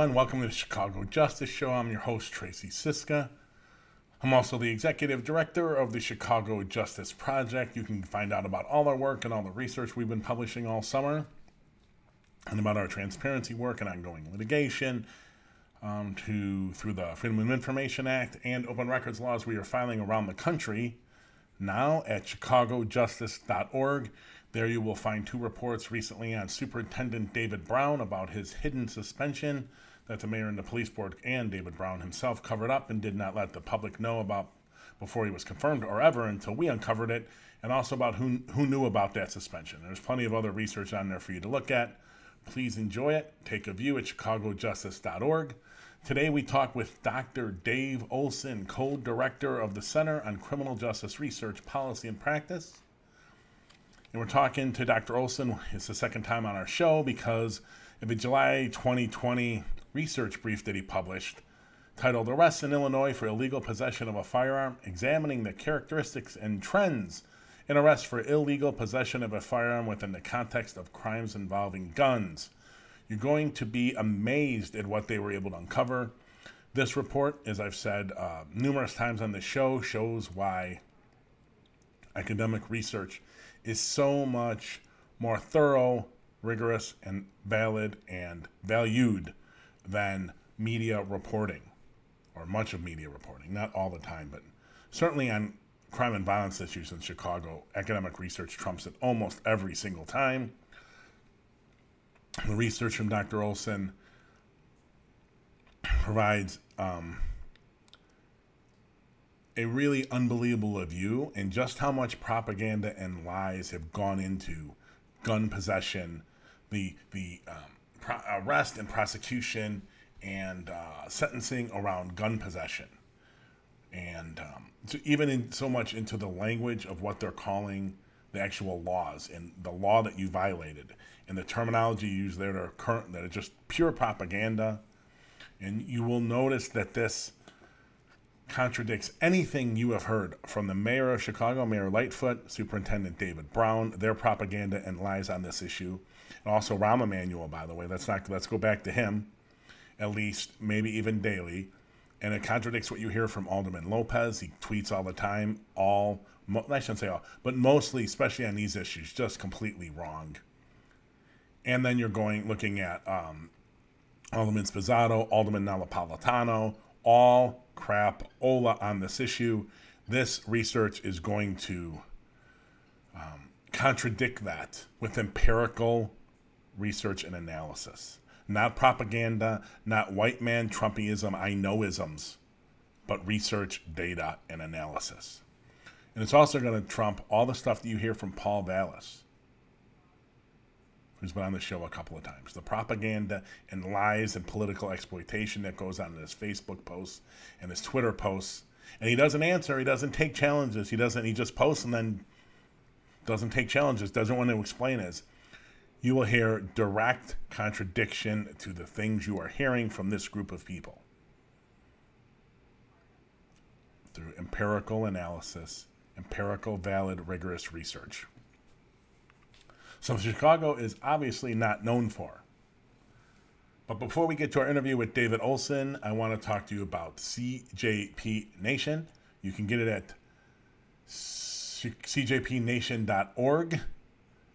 everyone. Welcome to the Chicago Justice Show. I'm your host, Tracy Siska. I'm also the executive director of the Chicago Justice Project. You can find out about all our work and all the research we've been publishing all summer, and about our transparency work and ongoing litigation through the Freedom of Information Act and open records laws we are filing around the country now at chicagojustice.org. There you will find two reports recently on Superintendent David Brown about his hidden suspension that the mayor and the police board and David Brown himself covered up and did not let the public know about before he was confirmed or ever until we uncovered it, and also about who knew about that suspension. There's plenty of other research on there for you to look at. Please enjoy it. Take a view at chicagojustice.org. Today we talk with Dr. Dave Olson, co-director of the Center on Criminal Justice Research Policy and Practice. And we're talking to Dr. Olson. It's the second time on our show because of a July 2020 research brief that he published titled Arrests in Illinois for Illegal Possession of a Firearm, examining the characteristics and trends in arrests for illegal possession of a firearm within the context of crimes involving guns. You're going to be amazed at what they were able to uncover. This report, as I've said numerous times on the show, shows why academic research is so much more thorough, rigorous, and valid and valued than media reporting, or much of media reporting, not all the time, but certainly on crime and violence issues in Chicago. Academic research trumps it almost every single time. The research from Dr. Olson provides a really unbelievable view in just how much propaganda and lies have gone into gun possession, the arrest and prosecution and sentencing around gun possession. And so even in so much into the language of what they're calling the actual laws and the law that you violated and the terminology you use there that are just pure propaganda. And you will notice that this contradicts anything you have heard from the mayor of Chicago, Mayor Lightfoot, Superintendent David Brown, their propaganda and lies on this issue. And also Rahm Emanuel, by the way, let's go back to him, at least maybe even daily. And it contradicts what you hear from Alderman Lopez. He tweets all the time, I shouldn't say all, but mostly, especially on these issues, just completely wrong. And then you're looking at Alderman Sposato, Alderman Napolitano, all crap Ola on this issue. This research is going to contradict that with empirical research and analysis. Not propaganda, not white man Trumpism, I know-isms, but research, data, and analysis. And it's also going to trump all the stuff that you hear from Paul Vallas, who's been on the show a couple of times. The propaganda and lies and political exploitation that goes on in his Facebook posts and his Twitter posts. And he doesn't answer. He doesn't take challenges. He just posts and then doesn't take challenges, doesn't want to explain it. You will hear direct contradiction to the things you are hearing from this group of people through empirical analysis, empirical, valid, rigorous research. Something Chicago is obviously not known for. But before we get to our interview with David Olson, I want to talk to you about CJP Nation. You can get it at cjpnation.org.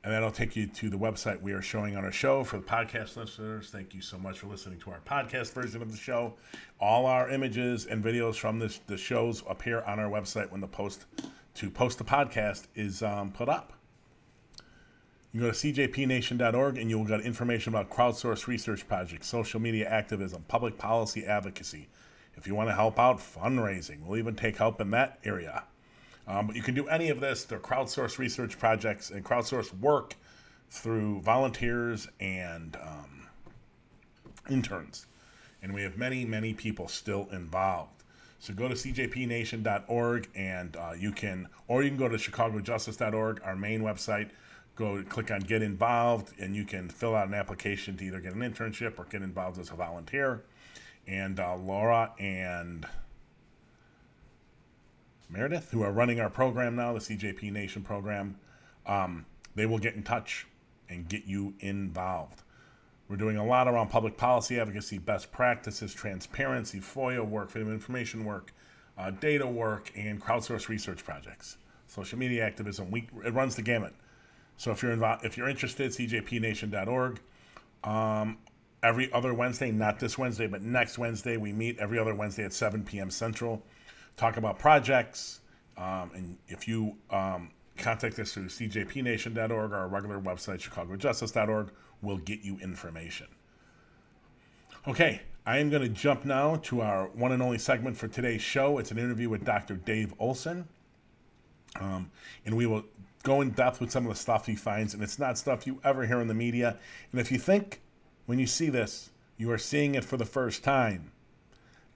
And that'll take you to the website we are showing on our show. For the podcast listeners, thank you so much for listening to our podcast version of the show. All our images and videos from the shows appear on our website when the post the podcast is put up. You go to cjpnation.org and you'll get information about crowdsourced research projects, social media activism, public policy advocacy. If you want to help out, fundraising. We'll even take help in that area. But you can do any of this through crowdsourced research projects and crowdsourced work through volunteers and interns. And we have many, many people still involved. So go to cjpnation.org and you can go to chicagojustice.org, our main website. Go click on Get Involved, and you can fill out an application to either get an internship or get involved as a volunteer. And Laura and Meredith, who are running our program now, the CJP Nation program, they will get in touch and get you involved. We're doing a lot around public policy advocacy, best practices, transparency, FOIA work, freedom of information work, data work, and crowdsourced research projects. Social media activism, it runs the gamut. So if you're involved, if you're interested, cjpnation.org. Every other Wednesday, not this Wednesday, but next Wednesday, we meet every other Wednesday at 7 p.m. Central. Talk about projects. And if you contact us through cjpnation.org or our regular website, chicagojustice.org, we'll get you information. Okay, I am going to jump now to our one and only segment for today's show. It's an interview with Dr. Dave Olson. And we will go in depth with some of the stuff he finds. And it's not stuff you ever hear in the media. And if you think when you see this, you are seeing it for the first time,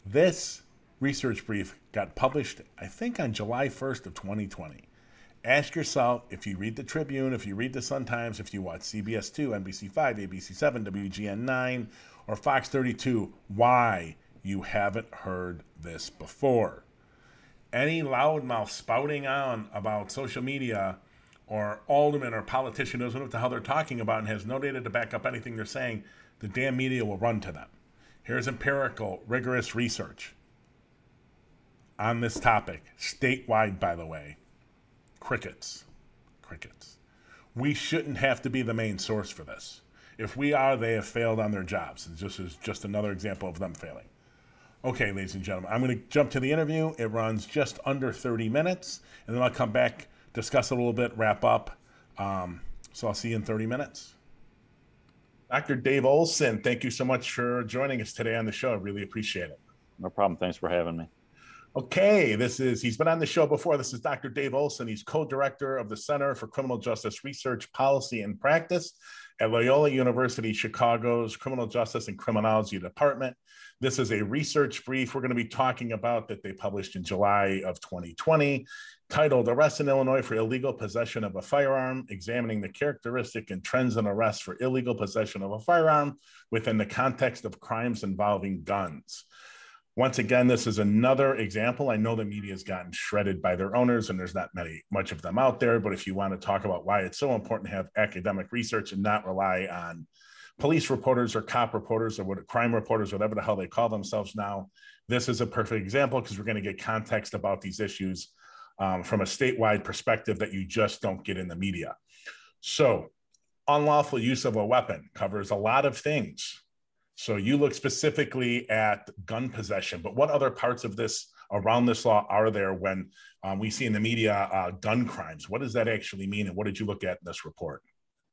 this research brief got published, I think, on July 1st of 2020. Ask yourself, if you read the Tribune, if you read the Sun-Times, if you watch CBS2, NBC5, ABC7, WGN9, or Fox 32, why you haven't heard this before. Any loudmouth spouting on about social media or alderman or politician doesn't know what the hell they're talking about and has no data to back up anything they're saying, the damn media will run to them. Here's empirical, rigorous research on this topic, statewide, by the way. Crickets. Crickets. We shouldn't have to be the main source for this. If we are, they have failed on their jobs. This is just another example of them failing. Okay, ladies and gentlemen, I'm going to jump to the interview. It runs just under 30 minutes, and then I'll come back, discuss it a little bit, wrap up. So I'll see you in 30 minutes. Dr. Dave Olson, thank you so much for joining us today on the show. I really appreciate it. No problem. Thanks for having me. Okay, he's been on the show before. This is Dr. Dave Olson. He's co-director of the Center for Criminal Justice Research Policy and Practice at Loyola University, Chicago's Criminal Justice and Criminology Department. This is a research brief we're going to be talking about that they published in July of 2020, titled Arrest in Illinois for Illegal Possession of a Firearm, Examining the Characteristic and Trends in Arrests for Illegal Possession of a Firearm Within the Context of Crimes Involving Guns. Once again, this is another example. I know the media has gotten shredded by their owners and there's not much of them out there, but if you want to talk about why it's so important to have academic research and not rely on police reporters or cop reporters or crime reporters, whatever the hell they call themselves now, this is a perfect example because we're going to get context about these issues from a statewide perspective that you just don't get in the media. So unlawful use of a weapon covers a lot of things. So you look specifically at gun possession, but what other parts of this, around this law, are there when we see in the media gun crimes? What does that actually mean, and what did you look at in this report?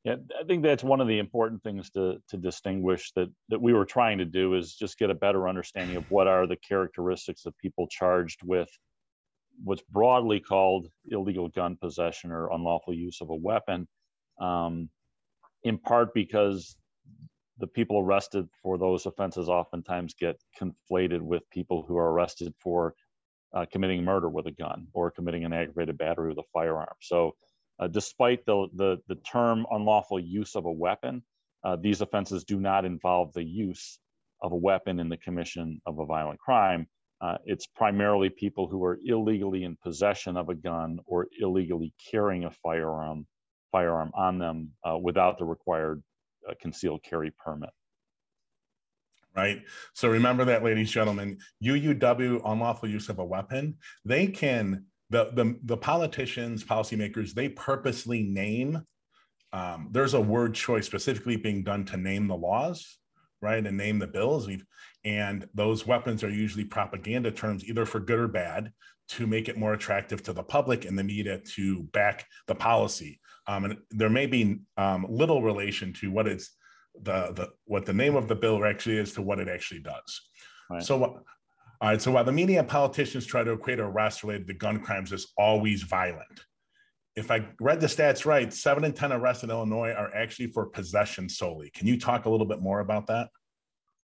Yeah, I think that's one of the important things to distinguish that we were trying to do is just get a better understanding of what are the characteristics of people charged with what's broadly called illegal gun possession or unlawful use of a weapon, in part because the people arrested for those offenses oftentimes get conflated with people who are arrested for committing murder with a gun or committing an aggravated battery with a firearm. So despite the term unlawful use of a weapon, these offenses do not involve the use of a weapon in the commission of a violent crime. It's primarily people who are illegally in possession of a gun or illegally carrying a firearm on them without the required concealed carry permit. Right. So remember that, ladies and gentlemen, UUW, unlawful use of a weapon, they can, the politicians, policymakers, they purposely name, there's a word choice specifically being done to name the laws, right, and name the bills. And those weapons are usually propaganda terms, either for good or bad, to make it more attractive to the public and the media to back the policy. And there may be little relation to what it's what the name of the bill actually is to what it actually does. Right. So, all right. So while the media and politicians try to equate arrests related to gun crimes as always violent, if I read the stats right, 7 in 10 arrests in Illinois are actually for possession solely. Can you talk a little bit more about that?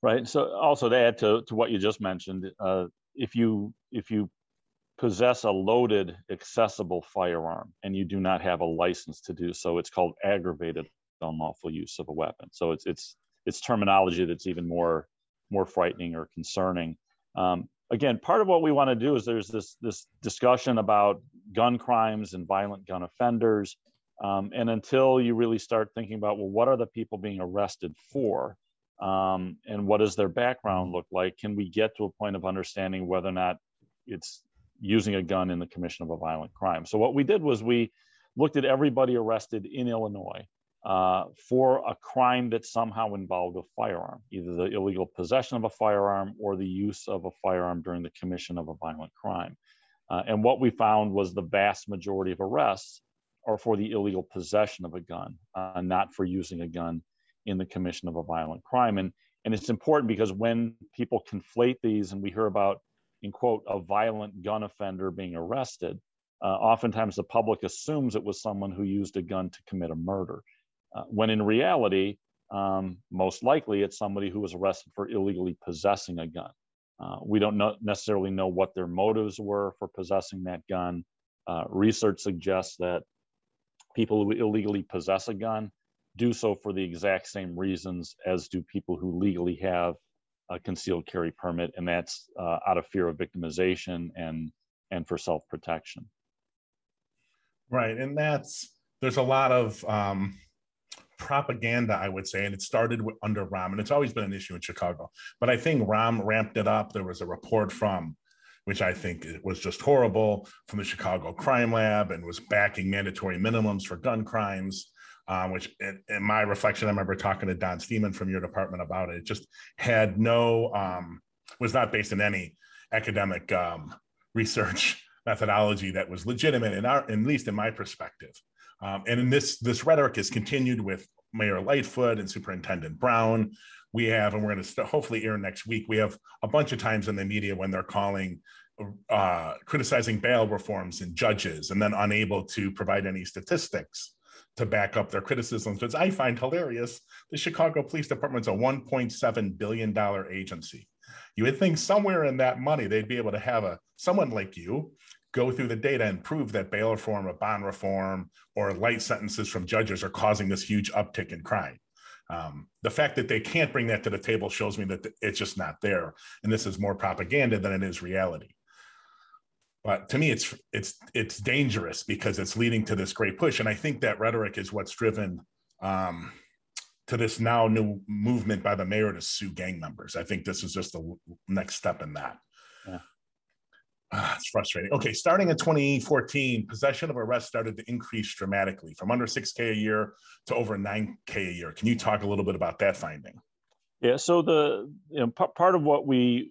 Right. So also to add to what you just mentioned, if you possess a loaded, accessible firearm, and you do not have a license to do so, it's called aggravated unlawful use of a weapon. So it's terminology that's even more frightening or concerning. Again, part of what we want to do is there's this discussion about gun crimes and violent gun offenders, and until you really start thinking about, well, what are the people being arrested for? and what does their background look like? Can we get to a point of understanding whether or not it's using a gun in the commission of a violent crime? So what we did was we looked at everybody arrested in Illinois for a crime that somehow involved a firearm, either the illegal possession of a firearm or the use of a firearm during the commission of a violent crime. And what we found was the vast majority of arrests are for the illegal possession of a gun, not for using a gun in the commission of a violent crime. And it's important because when people conflate these and we hear about, in quote, a violent gun offender being arrested, oftentimes the public assumes it was someone who used a gun to commit a murder. When in reality, most likely it's somebody who was arrested for illegally possessing a gun. We don't necessarily know what their motives were for possessing that gun. Research suggests that people who illegally possess a gun do so for the exact same reasons as do people who legally have a concealed carry permit, and that's out of fear of victimization and for self-protection. Right, and there's a lot of propaganda, I would say, and it started under Rahm, and it's always been an issue in Chicago. But I think Rahm ramped it up. There was a report from, which I think it was just horrible, from the Chicago Crime Lab, and was backing mandatory minimums for gun crimes, which in my reflection, I remember talking to Don Steeman from your department about it. It just had no, was not based in any academic research methodology that was legitimate, at least in my perspective. And in this rhetoric is continued with Mayor Lightfoot and Superintendent Brown. We have, and we're going to hopefully air next week, we have a bunch of times in the media when they're calling, criticizing bail reforms and judges, and then unable to provide any statistics to back up their criticisms, which I find hilarious. The Chicago Police Department's a $1.7 billion agency. You would think somewhere in that money, they'd be able to have someone like you go through the data and prove that bail reform or bond reform or light sentences from judges are causing this huge uptick in crime. The fact that they can't bring that to the table shows me that it's just not there. And this is more propaganda than it is reality. But to me, it's dangerous because it's leading to this great push. And I think that rhetoric is what's driven to this now new movement by the mayor to sue gang members. I think this is just the next step in that. Yeah. It's frustrating. Okay, starting in 2014, possession of arrest started to increase dramatically from under 6K a year to over 9K a year. Can you talk a little bit about that finding? Yeah, so part of what we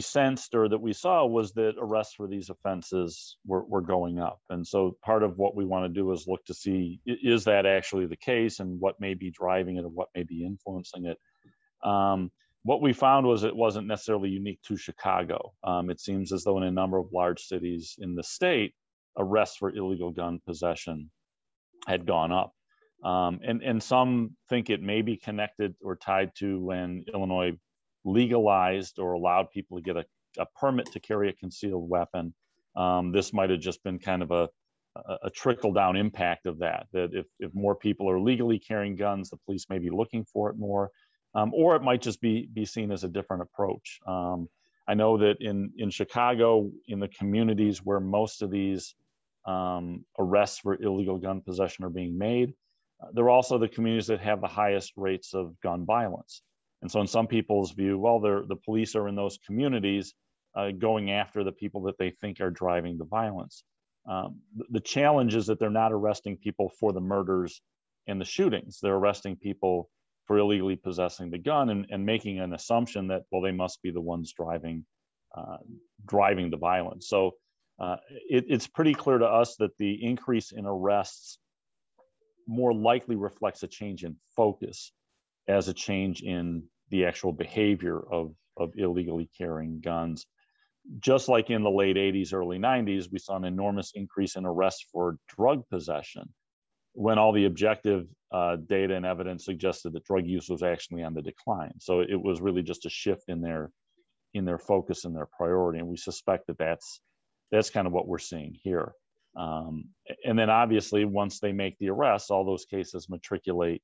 sensed or that we saw was that arrests for these offenses were going up. And so part of what we want to do is look to see, is that actually the case and what may be driving it or what may be influencing it? What we found was it wasn't necessarily unique to Chicago. It seems as though in a number of large cities in the state, arrests for illegal gun possession had gone up. And some think it may be connected or tied to when Illinois legalized or allowed people to get a permit to carry a concealed weapon. This might have just been kind of a trickle-down impact of that, that if more people are legally carrying guns, the police may be looking for it more. Or it might just be seen as a different approach. I know that in Chicago, in the communities where most of these arrests for illegal gun possession are being made, they're also the communities that have the highest rates of gun violence. And so in some people's view, well, the police are in those communities going after the people that they think are driving the violence. The challenge is that they're not arresting people for the murders and the shootings. They're arresting people for illegally possessing the gun and making an assumption that, well, they must be the ones driving the violence. So it's pretty clear to us that the increase in arrests more likely reflects a change in focus as a change in the actual behavior of illegally carrying guns. Just like in the late 80s, early 90s, we saw an enormous increase in arrests for drug possession, when all the objective data and evidence suggested that drug use was actually on the decline. So it was really just a shift in their focus and their priority. And we suspect that that's kind of what we're seeing here. And then obviously, once they make the arrests, all those cases matriculate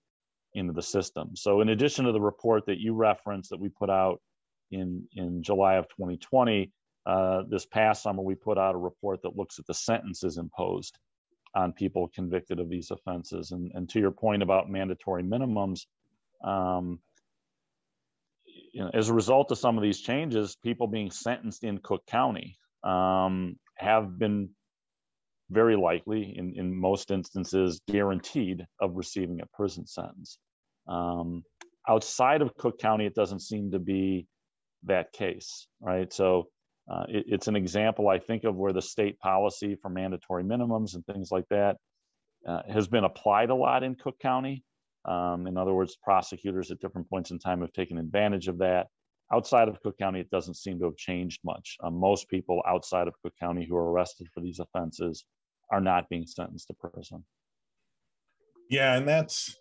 into the system. So in addition to the report that you referenced that we put out in July of 2020, this past summer, we put out a report that looks at the sentences imposed on people convicted of these offenses. And to your point about mandatory minimums, as a result of some of these changes, people being sentenced in Cook County have been very likely, in most instances, guaranteed of receiving a prison sentence. Outside of Cook County, it doesn't seem to be that case, right? So it's an example, I think, of where the state policy for mandatory minimums and things like that has been applied a lot in Cook County. In other words, prosecutors at different points in time have taken advantage of that. Outside of Cook County, it doesn't seem to have changed much. Most people outside of Cook County who are arrested for these offenses are not being sentenced to prison. Yeah, and that's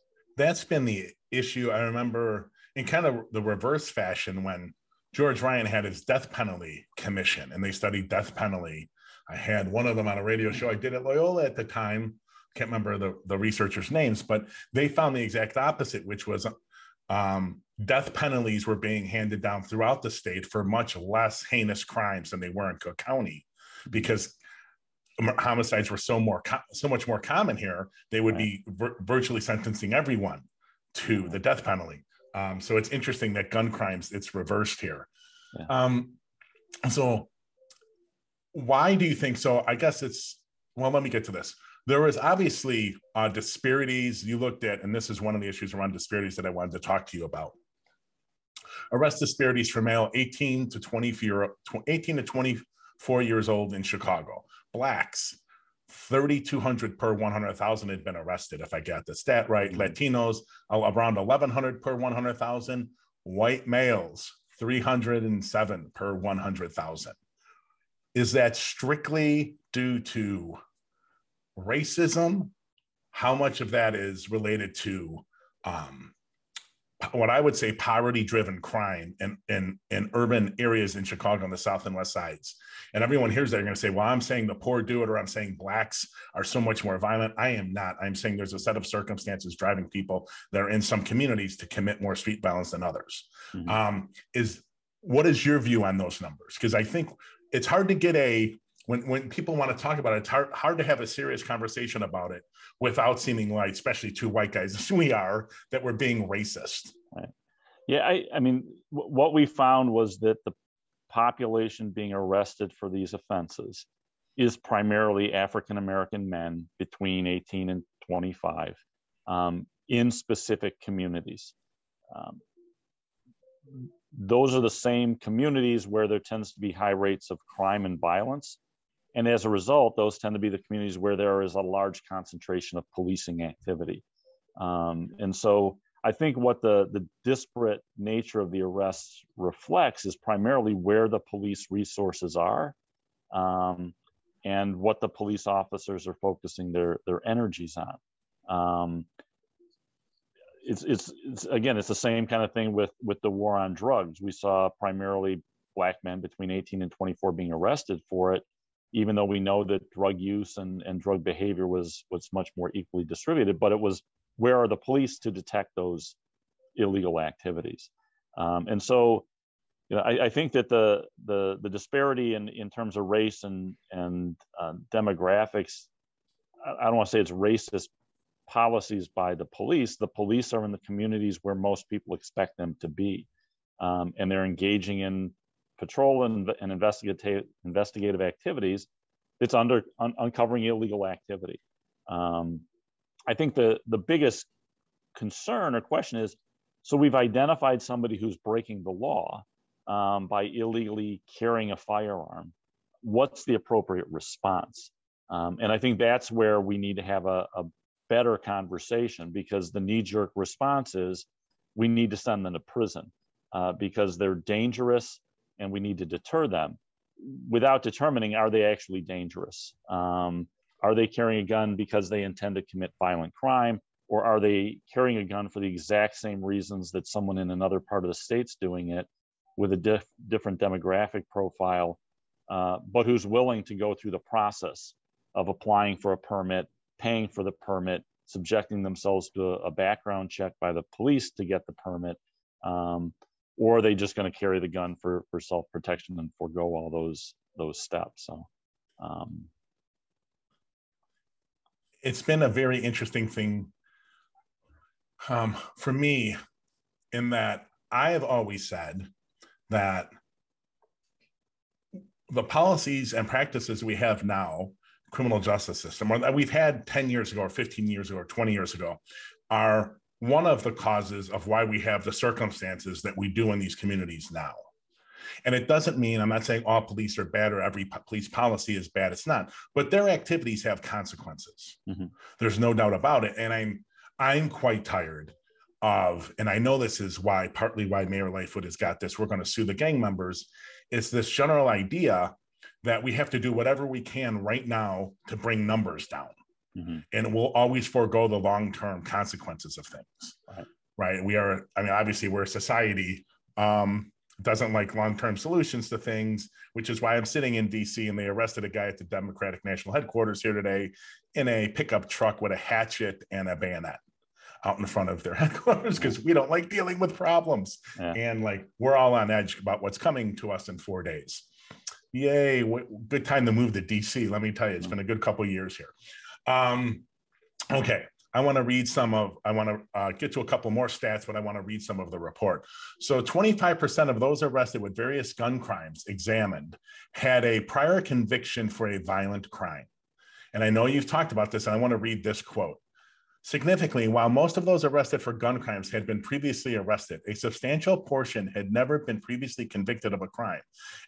been the issue. I remember in kind of the reverse fashion when George Ryan had his death penalty commission and they studied death penalty. I had one of them on a radio show I did at Loyola at the time. Can't remember the researchers' names, but they found the exact opposite, which was death penalties were being handed down throughout the state for much less heinous crimes than they were in Cook County, because homicides were so much more common here. They would be virtually sentencing everyone to the death penalty. So it's interesting that gun crimes, it's reversed here. Yeah. So why do you think so? I guess it's, well, let me get to this. There was obviously disparities you looked at, and this is one of the issues around disparities that I wanted to talk to you about. Arrest disparities for male 18 to 24 years old in Chicago. Blacks, 3,200 per 100,000 had been arrested, if I got the stat right. Latinos, around 1,100 per 100,000. White males, 307 per 100,000. Is that strictly due to racism? How much of that is related to what I would say poverty-driven crime in urban areas in Chicago on the south and west sides? And everyone hears that, you're going to say, well, I'm saying the poor do it, or I'm saying blacks are so much more violent. I am not. I'm saying there's a set of circumstances driving people that are in some communities to commit more street violence than others. Mm-hmm. What is your view on those numbers? Because I think it's hard to get when people want to talk about it, it's hard to have a serious conversation about it without seeming like, especially two white guys as we are, that we're being racist. Right. Yeah, I mean, what we found was that the population being arrested for these offenses is primarily African-American men between 18 and 25 in specific communities. Those are the same communities where there tends to be high rates of crime and violence. And as a result, those tend to be the communities where there is a large concentration of policing activity. And so I think what the disparate nature of the arrests reflects is primarily where the police resources are and what the police officers are focusing their energies on. It's the same kind of thing with the war on drugs. We saw primarily black men between 18 and 24 being arrested for it, even though we know that drug use and drug behavior was much more equally distributed, but it was, where are the police to detect those illegal activities? And so, you know, I think that the disparity in terms of race and demographics, I don't want to say it's racist policies by the police. The police are in the communities where most people expect them to be, and they're engaging in patrol and investigative activities. It's uncovering illegal activity. I think the biggest concern or question is, so we've identified somebody who's breaking the law by illegally carrying a firearm. What's the appropriate response? And I think that's where we need to have a better conversation, because the knee-jerk response is we need to send them to prison because they're dangerous, and we need to deter them without determining, are they actually dangerous? Are they carrying a gun because they intend to commit violent crime, or are they carrying a gun for the exact same reasons that someone in another part of the state's doing it with a different demographic profile, but who's willing to go through the process of applying for a permit, paying for the permit, subjecting themselves to a background check by the police to get the permit, or are they just going to carry the gun for self-protection and forego all those steps? So, it's been a very interesting thing for me, in that I have always said that the policies and practices we have now, criminal justice system, or that we've had 10 years ago, or 15 years ago, or 20 years ago, are one of the causes of why we have the circumstances that we do in these communities now. And it doesn't mean, I'm not saying all police are bad or every police policy is bad, it's not, but their activities have consequences. Mm-hmm. There's no doubt about it. And I'm quite tired of, and I know this is why, partly why Mayor Lightfoot has got this, we're going to sue the gang members, it's this general idea that we have to do whatever we can right now to bring numbers down. Mm-hmm. And we'll always forego the long-term consequences of things, right? We are, I mean, obviously we're a society, doesn't like long-term solutions to things, which is why I'm sitting in DC and they arrested a guy at the Democratic National Headquarters here today in a pickup truck with a hatchet and a bayonet out in front of their headquarters because we don't like dealing with problems. Yeah. And like, we're all on edge about what's coming to us in 4 days. Yay, good time to move to DC. Let me tell you, it's been a good couple of years here. Okay. I want to get to a couple more stats, but I want to read some of the report. So 25% of those arrested with various gun crimes examined had a prior conviction for a violent crime. And I know you've talked about this, and I want to read this quote. Significantly, while most of those arrested for gun crimes had been previously arrested, a substantial portion had never been previously convicted of a crime,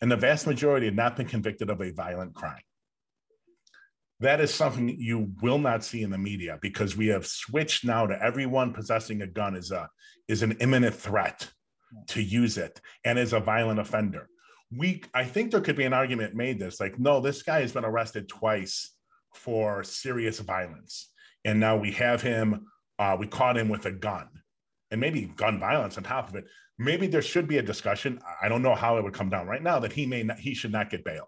and the vast majority had not been convicted of a violent crime. That is something you will not see in the media because we have switched now to everyone possessing a gun is an imminent threat to use it and is a violent offender. I think there could be an argument made this, like, no, this guy has been arrested twice for serious violence. And now we have him, we caught him with a gun and maybe gun violence on top of it. Maybe there should be a discussion. I don't know how it would come down right now that he should not get bail.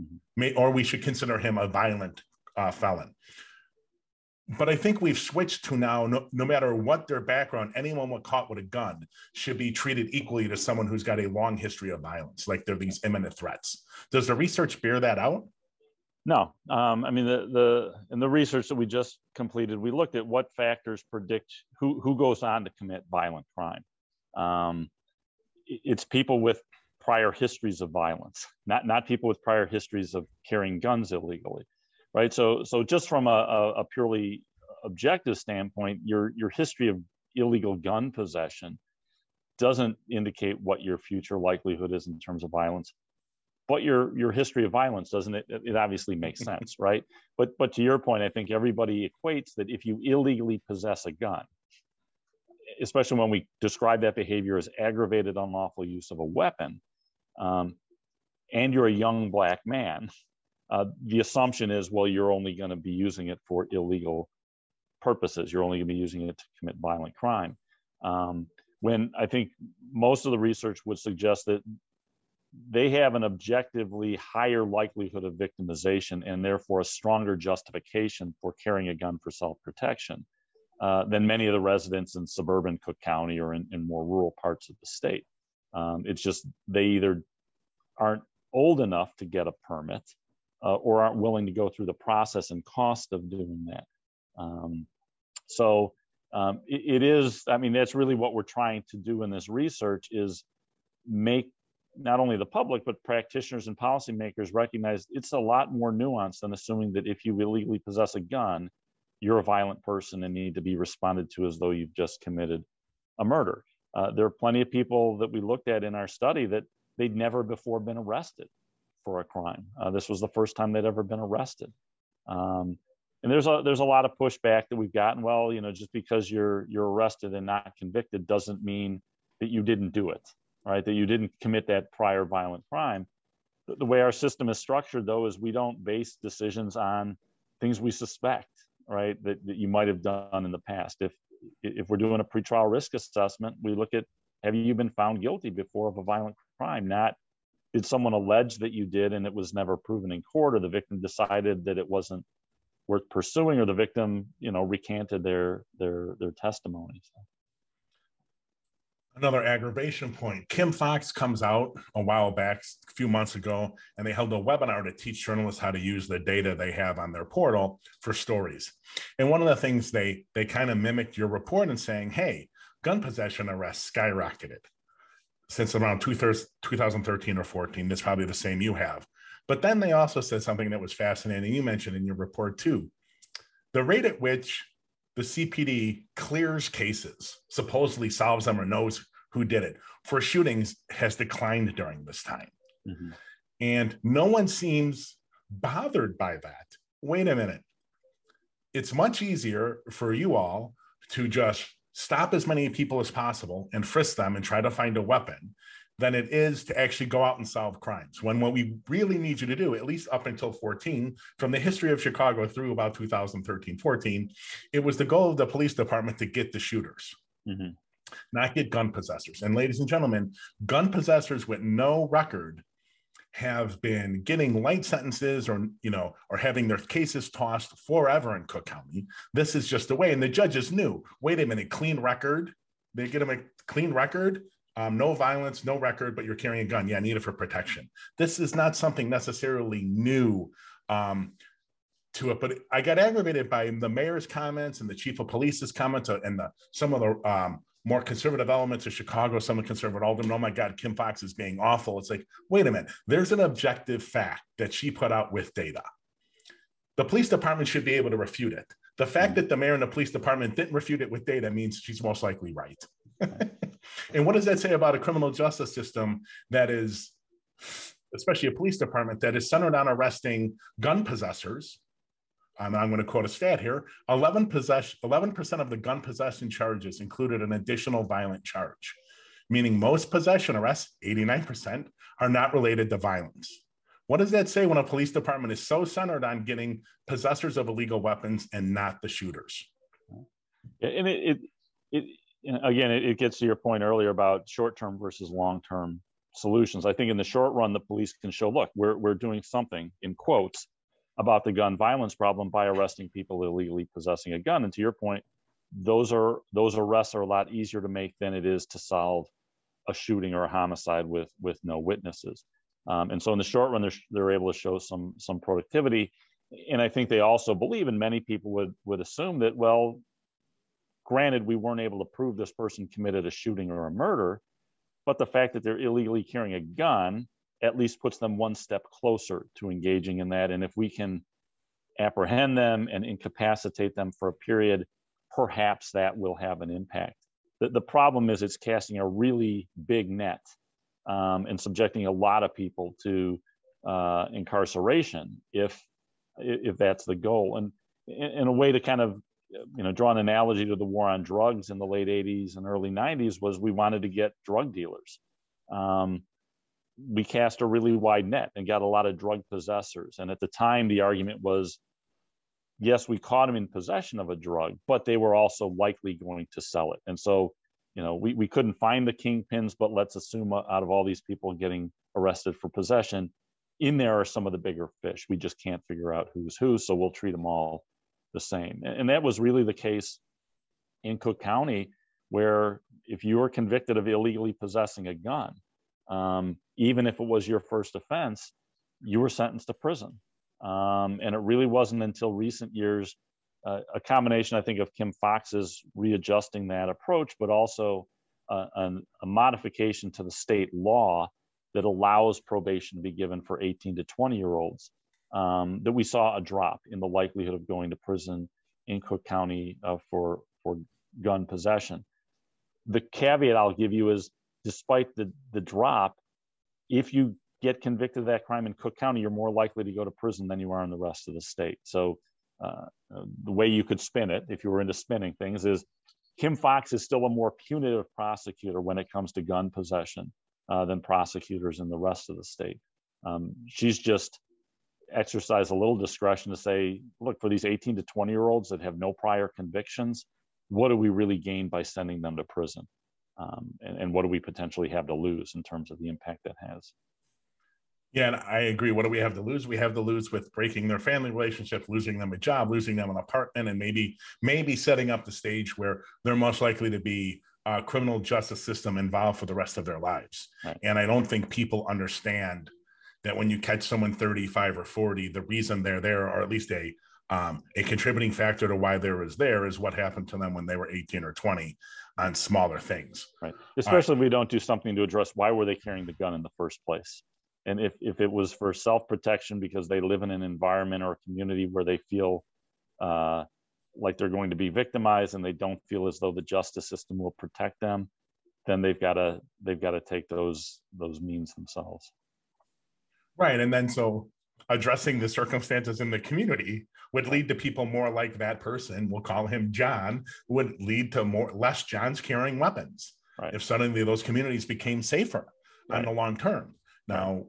Mm-hmm. Or we should consider him a violent felon. But I think we've switched to now, no matter what their background, anyone caught with a gun should be treated equally to someone who's got a long history of violence, like they're these imminent threats. Does the research bear that out? No. I mean, in the research that we just completed, we looked at what factors predict who goes on to commit violent crime. It's people with prior histories of violence, not people with prior histories of carrying guns illegally, right? So just from a purely objective standpoint, your history of illegal gun possession doesn't indicate what your future likelihood is in terms of violence, but your history of violence doesn't. It obviously makes sense, right? But to your point, I think everybody equates that if you illegally possess a gun, especially when we describe that behavior as aggravated unlawful use of a weapon, and you're a young black man, the assumption is, well, you're only going to be using it for illegal purposes. You're only going to be using it to commit violent crime. When I think most of the research would suggest that they have an objectively higher likelihood of victimization and therefore a stronger justification for carrying a gun for self-protection than many of the residents in suburban Cook County or in more rural parts of the state. It's just they either aren't old enough to get a permit or aren't willing to go through the process and cost of doing that. It is, I mean, that's really what we're trying to do in this research is make not only the public, but practitioners and policymakers recognize it's a lot more nuanced than assuming that if you illegally possess a gun, you're a violent person and need to be responded to as though you've just committed a murder. There are plenty of people that we looked at in our study that they'd never before been arrested for a crime. This was the first time they'd ever been arrested. And there's a lot of pushback that we've gotten. Well, you know, just because you're arrested and not convicted doesn't mean that you didn't do it, right? That you didn't commit that prior violent crime. The way our system is structured, though, is we don't base decisions on things we suspect, right? That you might have done in the past. If we're doing a pretrial risk assessment, we look at, have you been found guilty before of a violent crime? Not, did someone allege that you did and it was never proven in court, or the victim decided that it wasn't worth pursuing, or the victim, you know, recanted their testimony. Another aggravation point. Kim Fox comes out a while back, a few months ago, and they held a webinar to teach journalists how to use the data they have on their portal for stories. And one of the things they kind of mimicked your report in saying, hey, gun possession arrests skyrocketed. since around 2013 or 14. That's probably the same you have. But then they also said something that was fascinating. You mentioned in your report too, the rate at which the CPD clears cases, supposedly solves them or knows who did it, for shootings has declined during this time. Mm-hmm. And no one seems bothered by that. Wait a minute. It's much easier for you all to just stop as many people as possible and frisk them and try to find a weapon than it is to actually go out and solve crimes. When what we really need you to do, at least up until 14, from the history of Chicago through about 2013, 14, it was the goal of the police department to get the shooters, mm-hmm. not get gun possessors. And ladies and gentlemen, gun possessors with no record have been getting light sentences or, you know, or having their cases tossed forever in Cook County. This is just the way. And the judges knew, wait a minute, clean record. They get them a clean record. No violence, no record, but you're carrying a gun. Yeah, I need it for protection. This is not something necessarily new to it, but I got aggravated by the mayor's comments and the chief of police's comments and some of the more conservative elements of Chicago, some of the conservative aldermen. Oh my God, Kim Fox is being awful. It's like, wait a minute, there's an objective fact that she put out with data. The police department should be able to refute it. The fact that the mayor and the police department didn't refute it with data means she's most likely right. And what does that say about a criminal justice system that is, especially a police department, that is centered on arresting gun possessors? I'm going to quote a stat here. 11% of the gun possession charges included an additional violent charge, meaning most possession arrests, 89%, are not related to violence. What does that say when a police department is so centered on getting possessors of illegal weapons and not the shooters? And it gets to your point earlier about short-term versus long-term solutions. I think in the short run, the police can show, look, we're doing something, in quotes, about the gun violence problem by arresting people illegally possessing a gun. And to your point, those arrests are a lot easier to make than it is to solve a shooting or a homicide with no witnesses. And so in the short run, they're able to show some productivity. And I think they also believe, and many people would assume that, well, granted, we weren't able to prove this person committed a shooting or a murder, but the fact that they're illegally carrying a gun at least puts them one step closer to engaging in that. And if we can apprehend them and incapacitate them for a period, perhaps that will have an impact. The problem is it's casting a really big net and subjecting a lot of people to incarceration if that's the goal. And in a way to kind of, you know, draw an analogy to the war on drugs in the late 80s and early 90s was we wanted to get drug dealers. We cast a really wide net and got a lot of drug possessors. And at the time, the argument was, yes, we caught them in possession of a drug, but they were also likely going to sell it. And so, you know, we couldn't find the kingpins, but let's assume out of all these people getting arrested for possession, in there are some of the bigger fish. We just can't figure out who's who, so we'll treat them all the same. And that was really the case in Cook County, where if you were convicted of illegally possessing a gun, even if it was your first offense, you were sentenced to prison. And it really wasn't until recent years, a combination, I think, of Kim Fox's readjusting that approach, but also a modification to the state law that allows probation to be given for 18 to 20-year-olds, that we saw a drop in the likelihood of going to prison in Cook County for gun possession. The caveat I'll give you is, despite the drop, if you get convicted of that crime in Cook County, you're more likely to go to prison than you are in the rest of the state. So the way you could spin it, if you were into spinning things, is Kim Fox is still a more punitive prosecutor when it comes to gun possession than prosecutors in the rest of the state. She's just exercised a little discretion to say, look, for these 18 to 20-year-olds that have no prior convictions, what do we really gain by sending them to prison? And what do we potentially have to lose in terms of the impact that has? Yeah, and I agree. What do we have to lose? We have to lose with breaking their family relationship, losing them a job, losing them an apartment, and maybe setting up the stage where they're most likely to be criminal justice system involved for the rest of their lives. Right. And I don't think people understand that when you catch someone 35 or 40, the reason they're there, or at least a A contributing factor to why there was there is what happened to them when they were 18 or 20 on smaller things. Right. Especially if we don't do something to address why were they carrying the gun in the first place. And if it was for self-protection because they live in an environment or a community where they feel like they're going to be victimized and they don't feel as though the justice system will protect them, then they've got to take those means themselves. Right. And then so addressing the circumstances in the community would lead to people more like that person, we'll call him John, would lead to less Johns carrying weapons. Right. If suddenly those communities became safer on the long term. Now,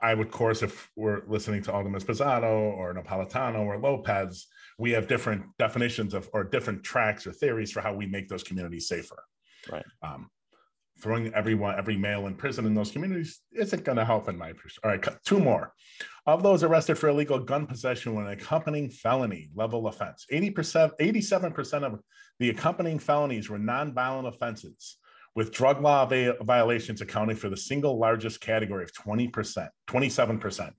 I would, of course, if we're listening to Alderman Sposato or Napolitano or Lopez, we have different definitions of or different tracks or theories for how we make those communities safer. Right. Throwing every male in prison in those communities isn't going to help in my perspective. All right, two more. Of those arrested for illegal gun possession with an accompanying felony level offense, 87% of the accompanying felonies were nonviolent offenses, with drug law violations accounting for the single largest category of 27%.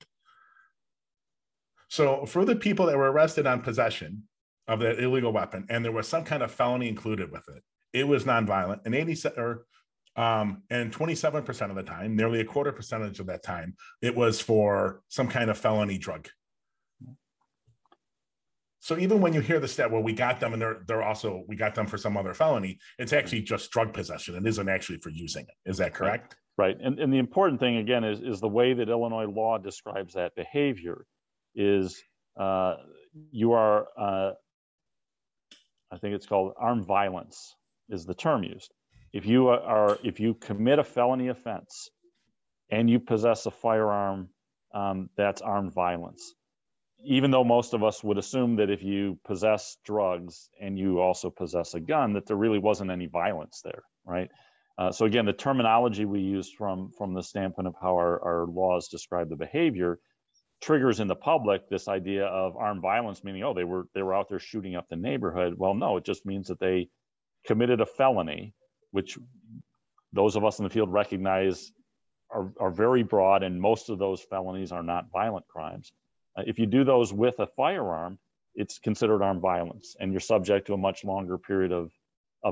So for the people that were arrested on possession of that illegal weapon, and there was some kind of felony included with it, it was nonviolent, and 27% of the time, nearly a quarter percentage of that time, it was for some kind of felony drug. So even when you hear the stat, well, we got them and we got them for some other felony, it's actually just drug possession. It isn't actually for using it. Is that correct? Right. And the important thing, again, is the way that Illinois law describes that behavior is you are, I think it's called armed violence is the term used. If you commit a felony offense and you possess a firearm, that's armed violence. Even though most of us would assume that if you possess drugs and you also possess a gun, that there really wasn't any violence there, right? So again, the terminology we use from the standpoint of how our laws describe the behavior triggers in the public this idea of armed violence, meaning, oh, they were out there shooting up the neighborhood. Well, no, it just means that they committed a felony, which those of us in the field recognize are very broad, and most of those felonies are not violent crimes. If you do those with a firearm, it's considered armed violence, and you're subject to a much longer period of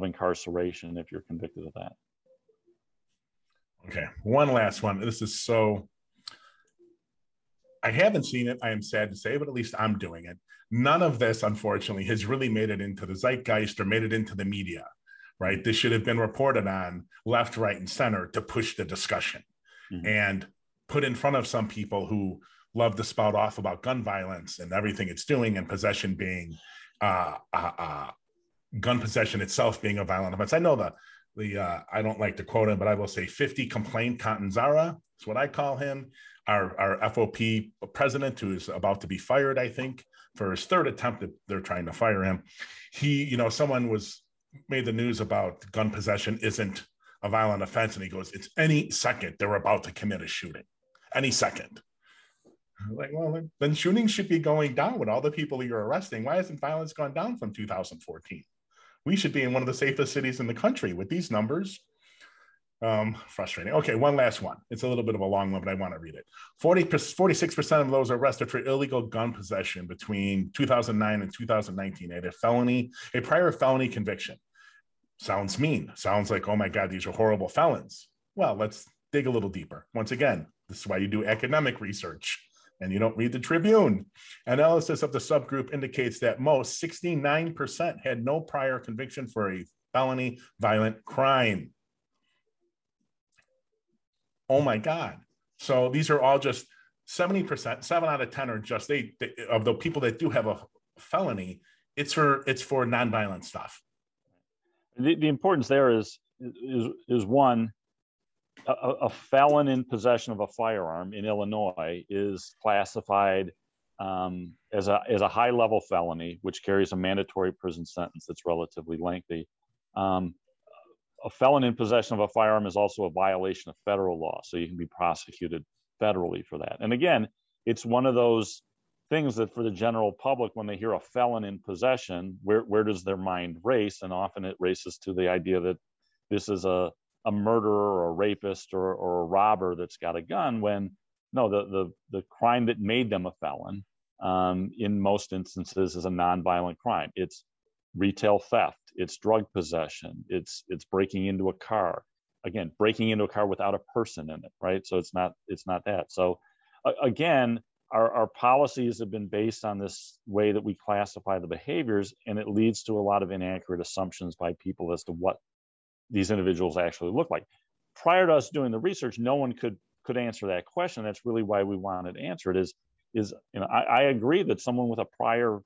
incarceration if you're convicted of that. Okay, one last one. This is so, I haven't seen it, I am sad to say, but at least I'm doing it. None of this, unfortunately, has really made it into the zeitgeist or made it into the media, right? This should have been reported on left, right, and center to push the discussion and put in front of some people who love to spout off about gun violence and everything it's doing, and possession being, gun possession itself being a violent offense. I know I don't like to quote him, but I will say 50 complaint Catanzara, that's what I call him, our FOP president, who is about to be fired, I think, for his third attempt that they're trying to fire him. He, someone made the news about gun possession isn't a violent offense, and he goes, it's any second they're about to commit a shooting, any second. Like, well, then shootings should be going down with all the people you're arresting. Why hasn't violence gone down from 2014? We should be in one of the safest cities in the country with these numbers. Frustrating. Okay, one last one. It's a little bit of a long one, but I want to read it. 46% of those arrested for illegal gun possession between 2009 and 2019 had a prior felony conviction. Sounds mean. Sounds like, oh my God, these are horrible felons. Well, let's dig a little deeper. Once again, this is why you do academic research and you don't read the Tribune. Analysis of the subgroup indicates that most 69% had no prior conviction for a felony violent crime. Oh my God. So these are all just 70%, 7 out of 10 are just of the people that do have a felony, it's for nonviolent stuff. The importance there is one, a felon in possession of a firearm in Illinois is classified as a high-level felony, which carries a mandatory prison sentence that's relatively lengthy. A felon in possession of a firearm is also a violation of federal law, so you can be prosecuted federally for that. And again, it's one of those things that for the general public, when they hear a felon in possession, where does their mind race? And often it races to the idea that this is a murderer or a rapist or a robber that's got a gun, when no, the crime that made them a felon in most instances is a nonviolent crime. It's retail theft, it's drug possession, it's breaking into a car. Again, breaking into a car without a person in it, right? So it's not that. So again, our policies have been based on this way that we classify the behaviors, and it leads to a lot of inaccurate assumptions by people as to what these individuals actually look like. Prior to us doing the research, no one could answer that question. That's really why we wanted to answer it is you know, I agree that someone with a prior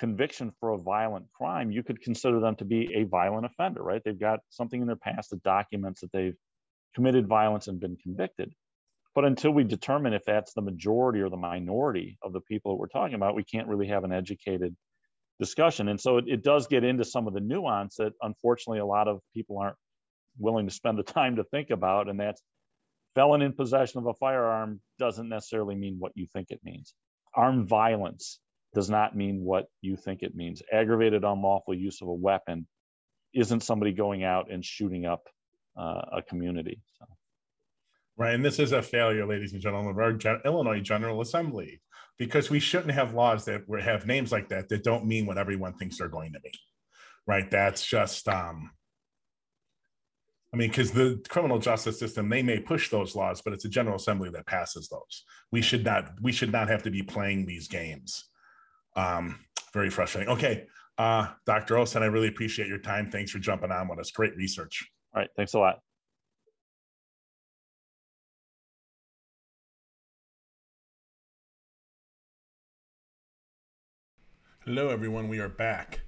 conviction for a violent crime, you could consider them to be a violent offender, right? They've got something in their past that documents that they've committed violence and been convicted. But until we determine if that's the majority or the minority of the people that we're talking about, we can't really have an educated discussion. And so it does get into some of the nuance that unfortunately a lot of people aren't willing to spend the time to think about, and that's felon in possession of a firearm doesn't necessarily mean what you think it means. Armed violence does not mean what you think it means. Aggravated unlawful use of a weapon isn't somebody going out and shooting up a community. So. Right, and this is a failure, ladies and gentlemen, of our Illinois General Assembly, because we shouldn't have laws that have names like that that don't mean what everyone thinks they're going to mean, right? That's just, I mean, because the criminal justice system, they may push those laws, but it's a General Assembly that passes those. We should not have to be playing these games. Very frustrating. Okay, Dr. Olson, I really appreciate your time. Thanks for jumping on with us. Great research. All right, thanks a lot. Hello, everyone. We are back.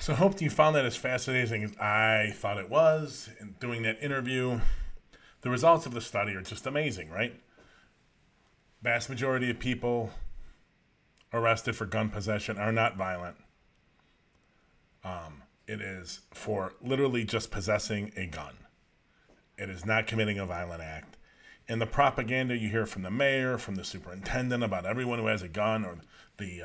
So I hope you found that as fascinating as I thought it was. And doing that interview, the results of the study are just amazing, right? Vast majority of people arrested for gun possession are not violent. It is for literally just possessing a gun. It is not committing a violent act. And the propaganda you hear from the mayor, from the superintendent about everyone who has a gun, or the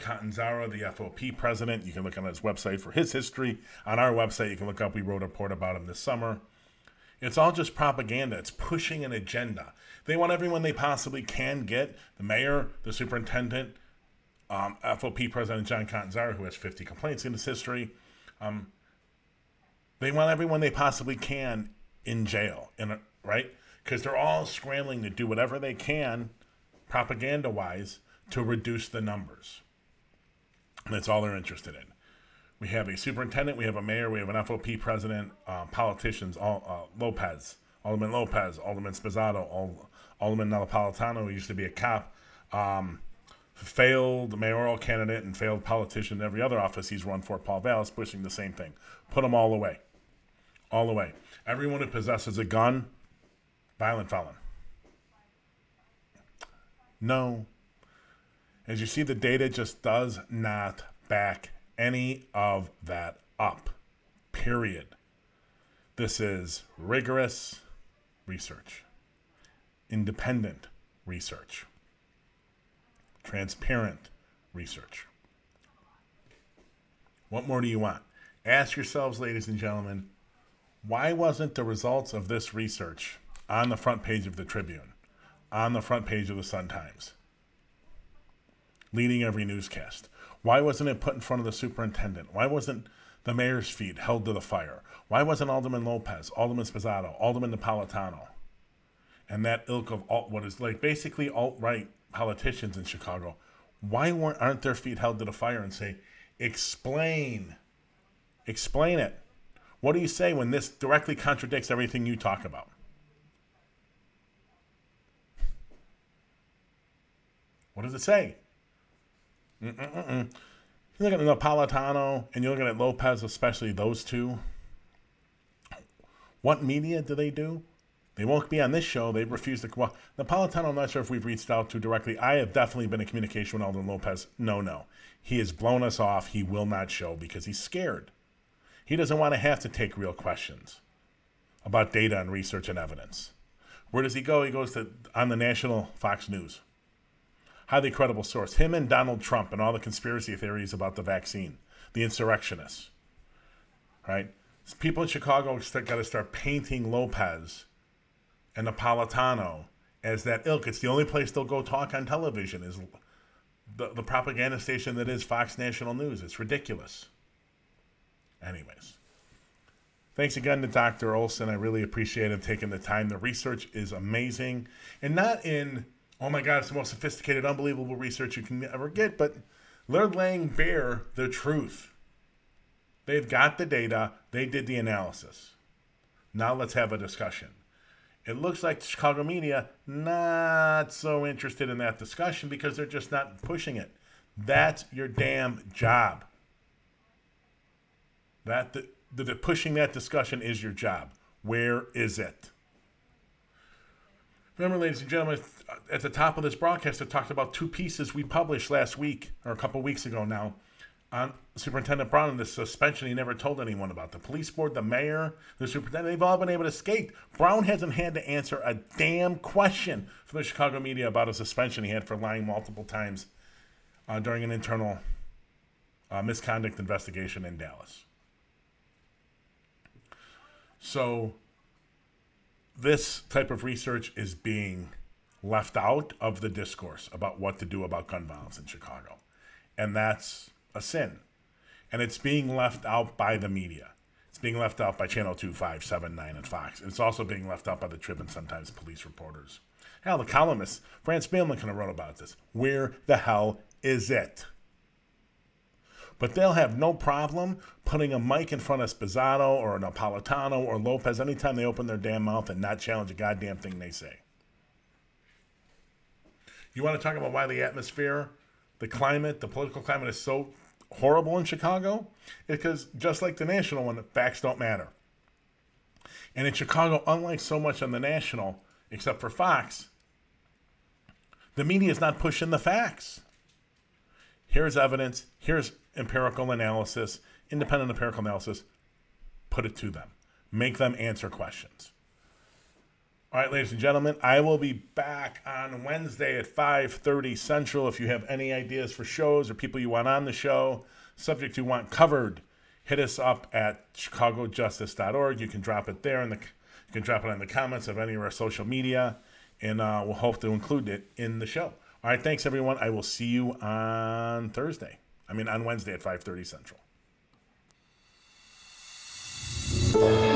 Catanzara, the FOP president. You can look on his website for his history. On our website, you can look up, we wrote a report about him this summer. It's all just propaganda. It's pushing an agenda. They want everyone they possibly can get, the mayor, the superintendent, FOP president John Catanzara, who has 50 complaints in his history. They want everyone they possibly can in jail, right? Because they're all scrambling to do whatever they can, propaganda-wise, to reduce the numbers. That's all they're interested in. We have a superintendent, we have a mayor, we have an FOP president, politicians, Alderman Lopez, Alderman Sposato, Alderman Napolitano, who used to be a cop, failed mayoral candidate and failed politician in every other office he's run for, Paul Vallas, pushing the same thing. Put them all away. All away. Everyone who possesses a gun, violent felon. No. As you see, the data just does not back any of that up, period. This is rigorous research, independent research, transparent research. What more do you want? Ask yourselves, ladies and gentlemen, why wasn't the results of this research on the front page of the Tribune, on the front page of the Sun-Times? Leading every newscast? Why wasn't it put in front of the superintendent? Why wasn't the mayor's feet held to the fire? Why wasn't Alderman Lopez, Alderman Sposato, Alderman Napolitano, and that ilk of what is like basically alt-right politicians in Chicago, why aren't their feet held to the fire and say, explain it. What do you say when this directly contradicts everything you talk about? What does it say? You look at Napolitano and you look at Lopez, especially those two. What media do? They won't be on this show. They've refused to come. Napolitano, I'm not sure if we've reached out to directly. I have definitely been in communication with Alderman Lopez. No. He has blown us off. He will not show because he's scared. He doesn't want to have to take real questions about data and research and evidence. Where does he go? He goes on the national Fox News. Highly credible source. Him and Donald Trump and all the conspiracy theories about the vaccine, the insurrectionists, right? People in Chicago got to start painting Lopez and Napolitano as that ilk. It's the only place they'll go talk on television is the propaganda station that is Fox National News. It's ridiculous. Anyways, thanks again to Dr. Olson. I really appreciate him taking the time. The research is amazing, and not in, oh my God, it's the most sophisticated, unbelievable research you can ever get, but they're laying bare the truth. They've got the data. They did the analysis. Now let's have a discussion. It looks like the Chicago media not so interested in that discussion because they're just not pushing it. That's your damn job. That pushing that discussion is your job. Where is it? Remember, ladies and gentlemen, at the top of this broadcast, I talked about two pieces we published last week, or a couple weeks ago now, on Superintendent Brown and the suspension he never told anyone about. The police board, the mayor, the superintendent, they've all been able to escape. Brown hasn't had to answer a damn question from the Chicago media about a suspension he had for lying multiple times during an internal misconduct investigation in Dallas. So this type of research is being left out of the discourse about what to do about gun violence in Chicago. And that's a sin. And it's being left out by the media. It's being left out by Channel 2, 5, 7, 9, and Fox. It's also being left out by the Tribune, sometimes police reporters. Hell, the columnist, France Spanlin, kind of wrote about this. Where the hell is it? But they'll have no problem putting a mic in front of Sposato or Napolitano or Lopez anytime they open their damn mouth and not challenge a goddamn thing they say. You want to talk about why the atmosphere, the climate, the political climate is so horrible in Chicago? It's because, just like the national one, facts don't matter. And in Chicago, unlike so much on the national, except for Fox, the media is not pushing the facts. Here's evidence. Here's empirical analysis, independent empirical analysis. Put it to them. Make them answer questions. All right, ladies and gentlemen, I will be back on Wednesday at 5:30 Central. If you have any ideas for shows or people you want on the show, subject you want covered, hit us up at chicagojustice.org. You can drop it there, and you can drop it in the comments of any of our social media, and we'll hope to include it in the show. All right, thanks, everyone. I will see you on Wednesday at 5:30 Central.